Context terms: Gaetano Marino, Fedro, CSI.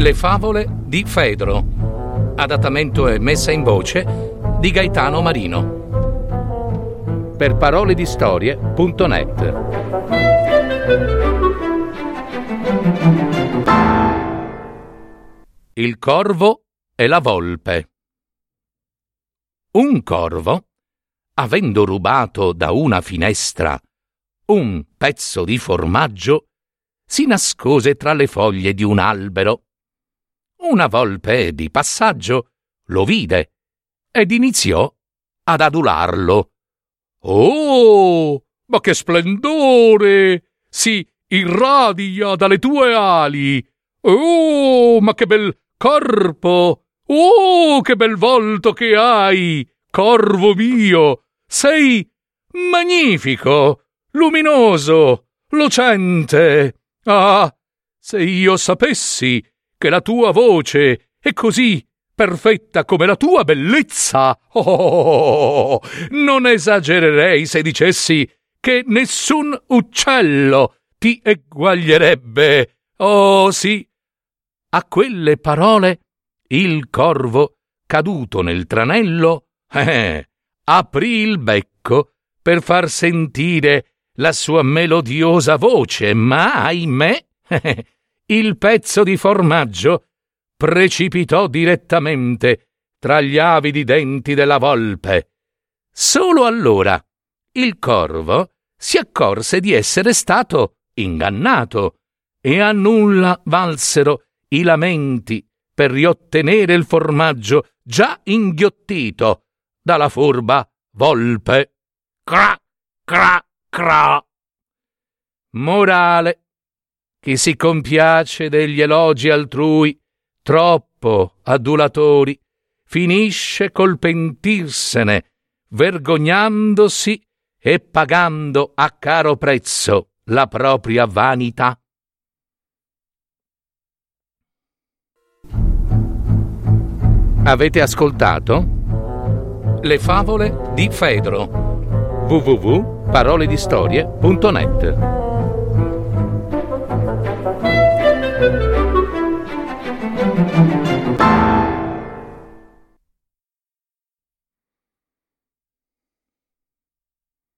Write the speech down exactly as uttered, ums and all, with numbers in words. Le favole di Fedro. Adattamento e messa in voce di Gaetano Marino. Per parole di storie punto net. Il corvo e la volpe. Un corvo, avendo rubato da una finestra un pezzo di formaggio, si nascose tra le foglie di un albero. Una volpe di passaggio lo vide ed iniziò ad adularlo. «Oh, ma che splendore! Si irradia dalle tue ali! Oh, ma che bel corpo! Oh, che bel volto che hai! Corvo mio! Sei magnifico, luminoso, lucente! Ah, se io sapessi che la tua voce è così perfetta come la tua bellezza! Oh, oh, oh, non esagererei se dicessi che nessun uccello ti eguaglierebbe! Oh, sì!» A quelle parole il corvo, caduto nel tranello, eh, aprì il becco per far sentire la sua melodiosa voce, ma ahimè, eh, il pezzo di formaggio precipitò direttamente tra gli avidi denti della volpe. Solo allora il corvo si accorse di essere stato ingannato e a nulla valsero i lamenti per riottenere il formaggio già inghiottito dalla furba volpe. Cra, cra, cra. Morale: chi si compiace degli elogi altrui, troppo adulatori, finisce col pentirsene, vergognandosi e pagando a caro prezzo la propria vanità. Avete ascoltato Le favole di Fedro, w w w punto parole di storie punto net.